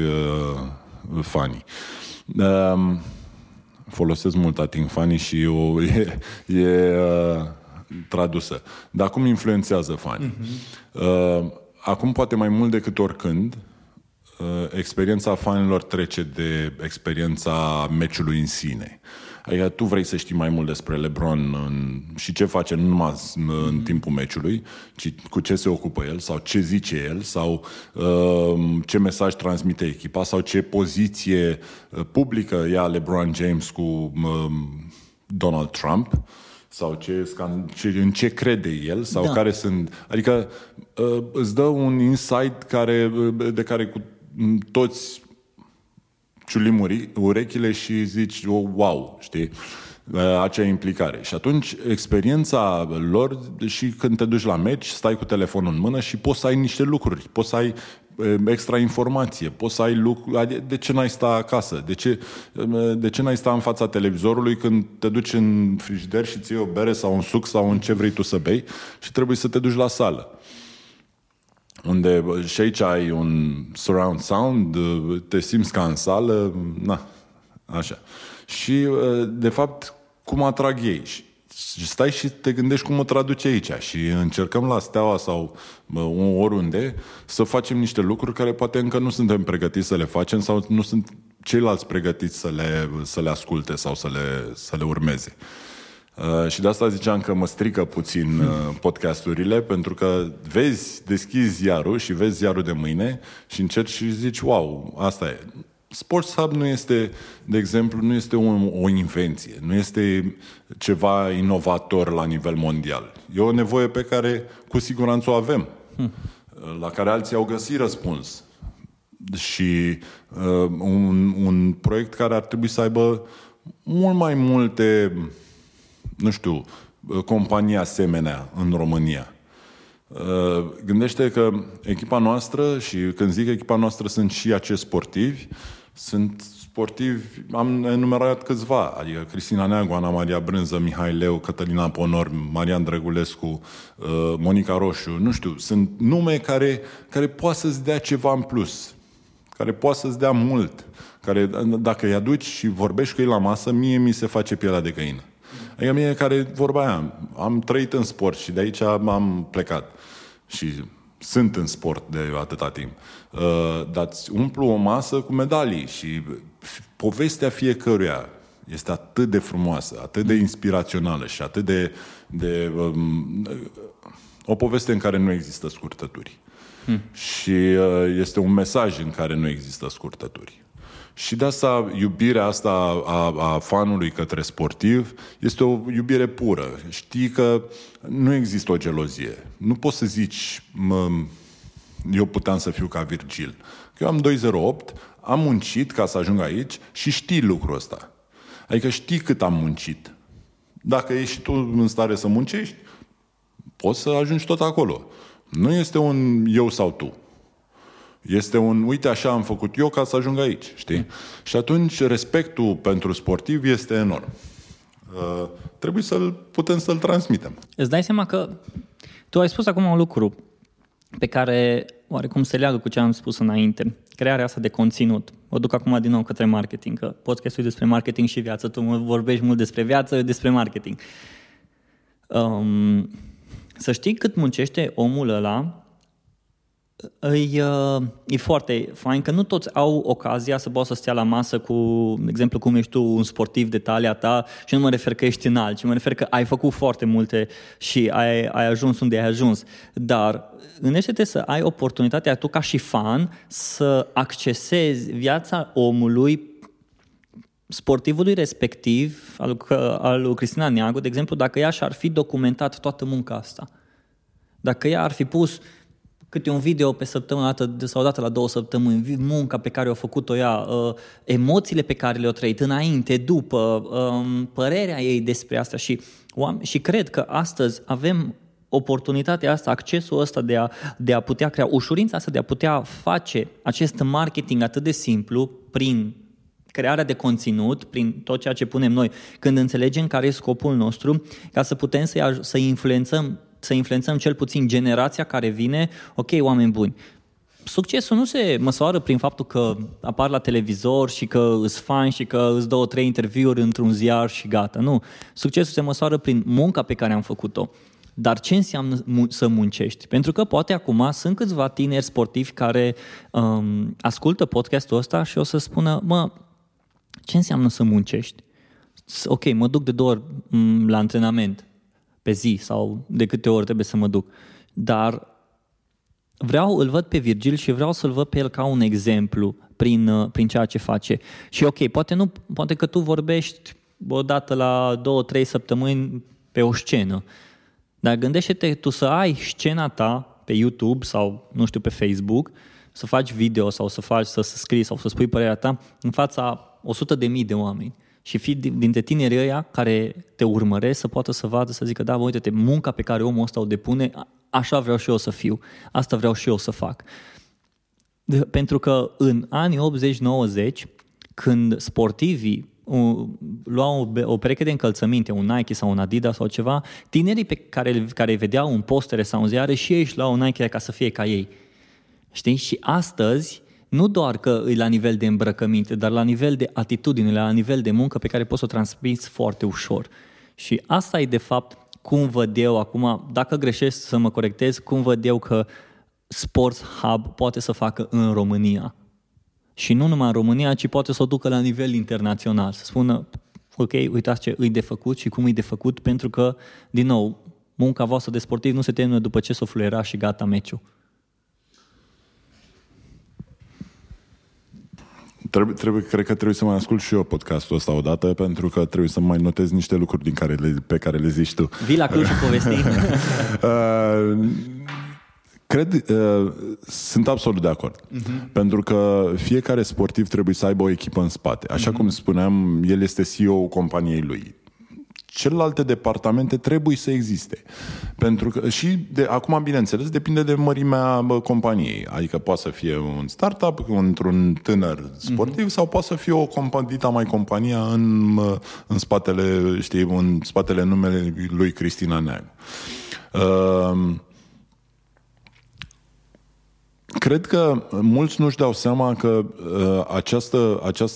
fanii. Folosesc mult ating fanii și e tradusă. Dar cum influențează fanii? Acum, poate mai mult decât oricând, experiența fanilor trece de experiența meciului în sine. Adică tu vrei să știi mai mult despre LeBron și ce face nu numai în timpul meciului, ci cu ce se ocupă el sau ce zice el sau ce mesaj transmite echipa sau ce poziție publică ia LeBron James cu Donald Trump sau în ce crede el sau da. Care sunt... Adică îți dă un insight de care cu toți ciulim urechile și zici, wow, știi, acea implicare. Și atunci experiența lor, și când te duci la meci, stai cu telefonul în mână și poți să ai niște lucruri, poți să ai extra informație, poți să ai lucruri, de ce n-ai sta acasă, de ce n-ai sta în fața televizorului când te duci în frigider și ții o bere sau un suc sau un ce vrei tu să bei și trebuie să te duci la sală. Unde și aici ai un surround sound, te simți ca în sală, așa. Și, de fapt, cum atrag ei? Și stai și te gândești cum o traduce aici și încercăm la Steaua sau oriunde să facem niște lucruri care poate încă nu suntem pregătiți să le facem sau nu sunt ceilalți pregătiți să le asculte sau să le urmeze. Și de asta ziceam că mă strică puțin podcasturile, pentru că deschizi ziarul și vezi ziarul de mâine și încerci și zici, wow, asta e. Sports Hub nu este, de exemplu, nu este o invenție, nu este ceva inovator la nivel mondial. E o nevoie pe care cu siguranță o avem, la care alții au găsit răspuns. Și un proiect care ar trebui să aibă mult mai multe... nu știu, companii asemenea în România. Gândește că echipa noastră, și când zic echipa noastră sunt și acești sportivi, sunt sportivi, am enumerat câțiva, adică Cristina Neagu, Ana Maria Brânză, Mihai Leu, Cătălina Ponor, Marian Drăgulescu, Monica Roșu, nu știu, sunt nume care poate să-ți dea ceva în plus, care poate să-ți dea mult, care dacă îi aduci și vorbești cu ei la masă, mie mi se face pielea de găină. Adică mie care, vorba aia, am trăit în sport și de aici am plecat și sunt în sport de atâta timp. Dar-ți umplu o masă cu medalii și povestea fiecăruia este atât de frumoasă, atât de inspirațională și atât o poveste în care nu există scurtături. Și este un mesaj în care nu există scurtături. Și de asta iubirea asta a fanului către sportiv este o iubire pură. Știi că nu există o gelozie. Nu poți să zici eu puteam să fiu ca Virgil. Că eu am 208, am muncit ca să ajung aici și știi lucrul ăsta. Adică știi cât am muncit. Dacă ești și tu în stare să muncești, poți să ajungi tot acolo. Nu este un eu sau tu. Este un, uite, așa am făcut eu ca să ajung aici, știi? Și atunci respectul pentru sportiv este enorm. Trebuie putem să-l transmitem. Îți dai seama că tu ai spus acum un lucru pe care oarecum se leagă cu ce am spus înainte. Crearea asta de conținut. O duc acum din nou către marketing, că podcastul e despre marketing și viață. Tu vorbești mult despre viață, eu despre marketing. Să știi cât muncește omul ăla. E foarte fain că nu toți au ocazia să poată să stea la masă cu, de exemplu, cum ești tu, un sportiv de talia ta, și nu mă refer că ești înalt, ci mă refer că ai făcut foarte multe și ai ajuns unde ai ajuns. Dar gândește-te să ai oportunitatea tu ca și fan să accesezi viața omului, sportivului respectiv, al lui Cristina Neagu, de exemplu, dacă ea și-ar fi documentat toată munca asta. Dacă ea ar fi pus câte un video pe săptămână sau o dată la 2 săptămâni, munca pe care o făcut-o ea, emoțiile pe care le-o trăit înainte, după, părerea ei despre asta și cred că astăzi avem oportunitatea asta, accesul ăsta de a putea crea, ușurința asta de a putea face acest marketing atât de simplu prin crearea de conținut, prin tot ceea ce punem noi, când înțelegem care e scopul nostru, ca să putem să influențăm cel puțin generația care vine. Ok, oameni buni, succesul nu se măsoară prin faptul că apar la televizor și că îți fani și că îți 2-3 interviuri într-un ziar și gata, nu. Succesul se măsoară prin munca pe care am făcut-o. Dar ce înseamnă să muncești? Pentru că poate acum sunt câțiva tineri sportivi care ascultă podcastul ăsta și o să spună, ce înseamnă să muncești? Ok, mă duc de 2 ori la antrenament pe zi sau de câte ori trebuie să mă duc. Dar îl văd pe Virgil și vreau să-l văd pe el ca un exemplu prin ceea ce face. Și ok, poate că tu vorbești o dată la 2-3 săptămâni pe o scenă. Dar gândește-te tu să ai scena ta pe YouTube sau, nu știu, pe Facebook, să faci video sau să scrii sau să spui părerea ta în fața 100.000 de oameni. Și fii dintre tinerii ăia care te urmăresc să poată să vadă, să zică, da, bă, uite-te, munca pe care omul ăsta o depune, așa vreau și eu să fiu, asta vreau și eu să fac. Pentru că în anii 80-90, când sportivii luau o pereche de încălțăminte, un Nike sau un Adidas sau ceva, tinerii pe care vedeau în postere sau în ziare și ei își luau un Nike ca să fie ca ei. Știi? Și astăzi, nu doar că e la nivel de îmbrăcăminte, dar la nivel de atitudine, la nivel de muncă pe care poți să o transmiți foarte ușor. Și asta e de fapt cum văd eu acum, dacă greșesc să mă corectez, cum văd eu că Sports Hub poate să facă în România. Și nu numai în România, ci poate să o ducă la nivel internațional. Să spună, ok, uitați ce îi de făcut și cum îi de făcut, pentru că, din nou, munca voastră de sportiv nu se termină după ce s-o fluiera și gata meciul. Cred că trebuie să mai ascult și eu podcastul ăsta odată, pentru că trebuie să mai notez niște lucruri pe care le zici tu. Vii la Cluj și povestim. Sunt absolut de acord. Pentru că fiecare sportiv trebuie să aibă o echipă în spate. Așa cum spuneam, el este CEO-ul companiei lui. celelalte departamente trebuie să existe. Pentru că, și de, acum, bineînțeles, depinde de mărimea companiei. Adică poate să fie un startup, într-un tânăr sportiv, sau poate să fie o compandita mai compania în spatele, știi, în spatele numele lui Cristina Neagu. Cred că mulți nu-și dau seama că această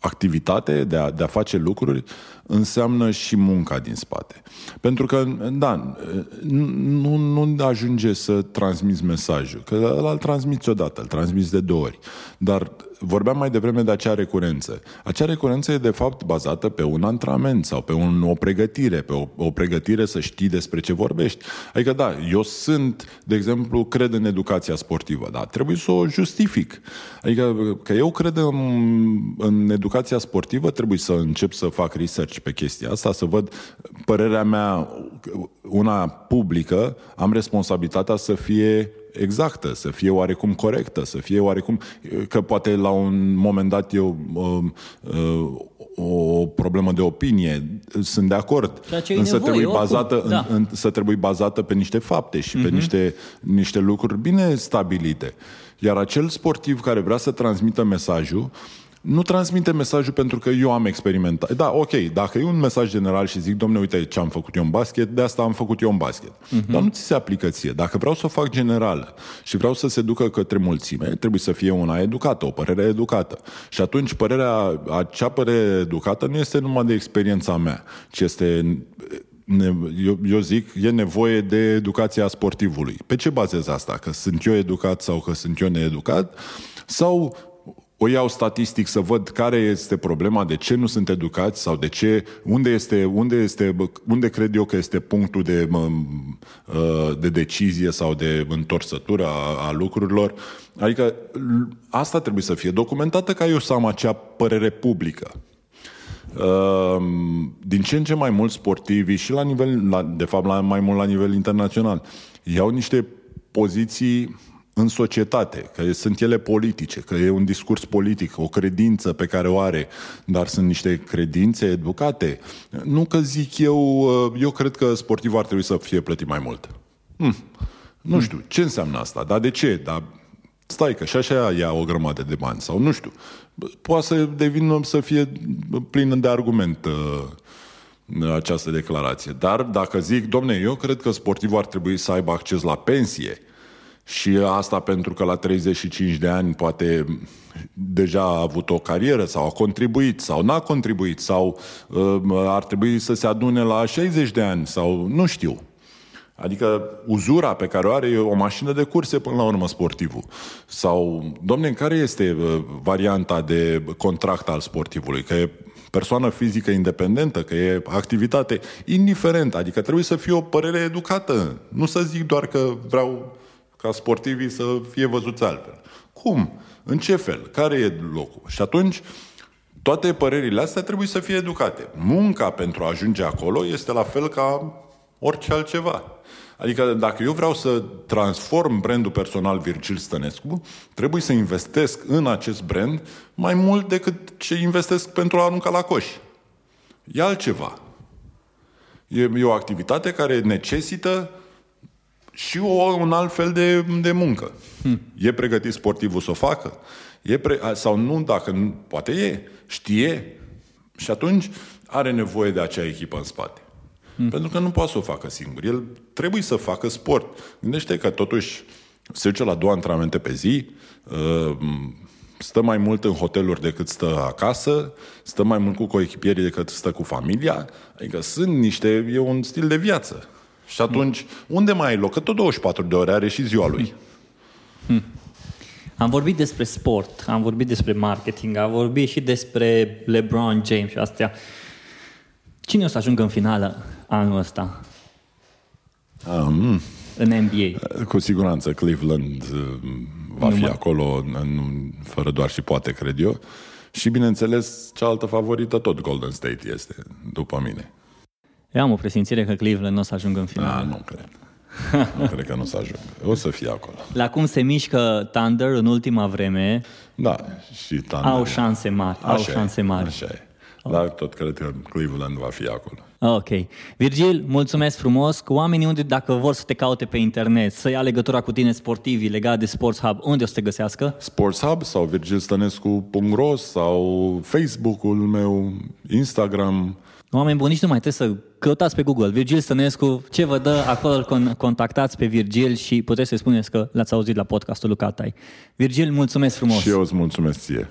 activitate de a face lucruri înseamnă și munca din spate. Pentru că, da, nu ajunge să transmiți mesajul, că ăla îl transmiți odată, îl transmiți de două ori. Dar vorbeam mai devreme de acea recurență. Acea recurență e de fapt bazată pe un antrenament sau pe o pregătire, pe o pregătire să știi despre ce vorbești. Adică da, eu sunt, de exemplu, cred în educația sportivă, dar trebuie să o justific. Adică că eu cred în educația sportivă, trebuie să încep să fac research pe chestia asta, să văd părerea mea, una publică, am responsabilitatea să fie exactă, să fie oarecum corectă, să fie oarecum... Că poate la un moment dat eu o problemă de opinie, sunt de acord, însă trebuie bazată, da, să trebuie bazată pe niște fapte și pe niște lucruri bine stabilite. Iar acel sportiv care vrea să transmită mesajul, nu transmite mesajul pentru că eu am experimentat. Da, ok, dacă e un mesaj general și zic, dom'le, uite ce am făcut eu în basket, de asta am făcut eu în basket. Dar nu ți se aplică ție. Dacă vreau să o fac general și vreau să se ducă către mulțime, trebuie să fie una educată, o părere educată. Și atunci acea părere educată nu este numai de experiența mea, ci este... Eu zic, e nevoie de educația sportivului. Pe ce bazez asta? Că sunt eu educat sau că sunt eu needucat? Sau... o iau statistic să văd care este problema, de ce nu sunt educați sau de ce, unde cred eu că este punctul de decizie sau de întorsătură a lucrurilor. Adică asta trebuie să fie documentată ca eu să am acea părere publică. Din ce în ce mai mulți sportivi și la nivel, de fapt mai mult la nivel internațional, iau niște poziții în societate, că sunt ele politice, că e un discurs politic, o credință pe care o are, dar sunt niște credințe educate. Nu că zic eu cred că sportivul ar trebui să fie plătit mai mult. Nu știu, ce înseamnă asta? Dar de ce? Dar stai că și așa ia o grămadă de bani, sau nu știu. Poate să devină, să fie plină de argument această declarație. Dar dacă zic, domne, eu cred că sportivul ar trebui să aibă acces la pensie, și asta pentru că la 35 de ani poate deja a avut o carieră sau a contribuit sau n-a contribuit sau ar trebui să se adune la 60 de ani sau nu știu. Adică uzura pe care o are o mașină de curse până la urmă sportivul. Sau, domne, care este varianta de contract al sportivului? Că e persoană fizică independentă, că e activitate, indiferent. Adică trebuie să fie o părere educată. Nu să zic doar că vreau... ca sportivii să fie văzuți altfel. Cum? În ce fel? Care e locul? Și atunci, toate părerile astea trebuie să fie educate. Munca pentru a ajunge acolo este la fel ca orice altceva. Adică dacă eu vreau să transform brandul personal Virgil Stănescu, trebuie să investesc în acest brand mai mult decât ce investesc pentru a arunca la coș. E altceva. E o activitate care necesită și un alt fel de muncă. E pregătit sportivul să o facă? Sau nu, dacă poate știe. Și atunci are nevoie de acea echipă în spate. Pentru că nu poate să o facă singur. El trebuie să facă sport. Gândește că totuși se duce la 2 antrenamente pe zi, stă mai mult în hoteluri decât stă acasă, stă mai mult cu coechipierii decât stă cu familia. Adică e un stil de viață. Și atunci, unde mai ai loc? Că tot 24 de ore are și ziua lui. Am vorbit despre sport, am vorbit despre marketing, am vorbit și despre LeBron James și astea. Cine o să ajungă în finală anul ăsta? În NBA. Cu siguranță Cleveland va fi acolo, fără doar și poate, cred eu. Și, bineînțeles, cealaltă favorită tot Golden State este, după mine. Eu am o presimțire că Cleveland nu o să ajungă în final. Nu cred. Nu cred că nu o să ajungă. O să fie acolo. La cum se mișcă Thunder în ultima vreme, da, și Thunder au șanse mari. Așa e. Dar tot cred că Cleveland va fi acolo. Ok. Virgil, mulțumesc frumos. Oamenii unde, dacă vor să te caute pe internet, să ia legătura cu tine, sportivii legat de Sports Hub, unde o să te găsească? Sports Hub sau virgilstănescu.ro sau Facebook-ul meu, Instagram. Oameni buni, nici nu mai trebuie să căutați pe Google Virgil Stănescu, ce vă dă acolo, contactați pe Virgil și puteți să-i spuneți că l-ați auzit la podcastul lui Catay. Virgil, mulțumesc frumos. Și eu îți mulțumesc ție.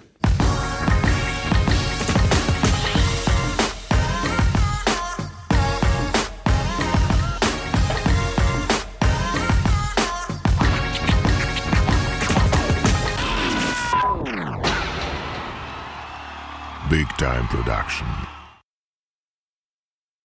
Big Time Production.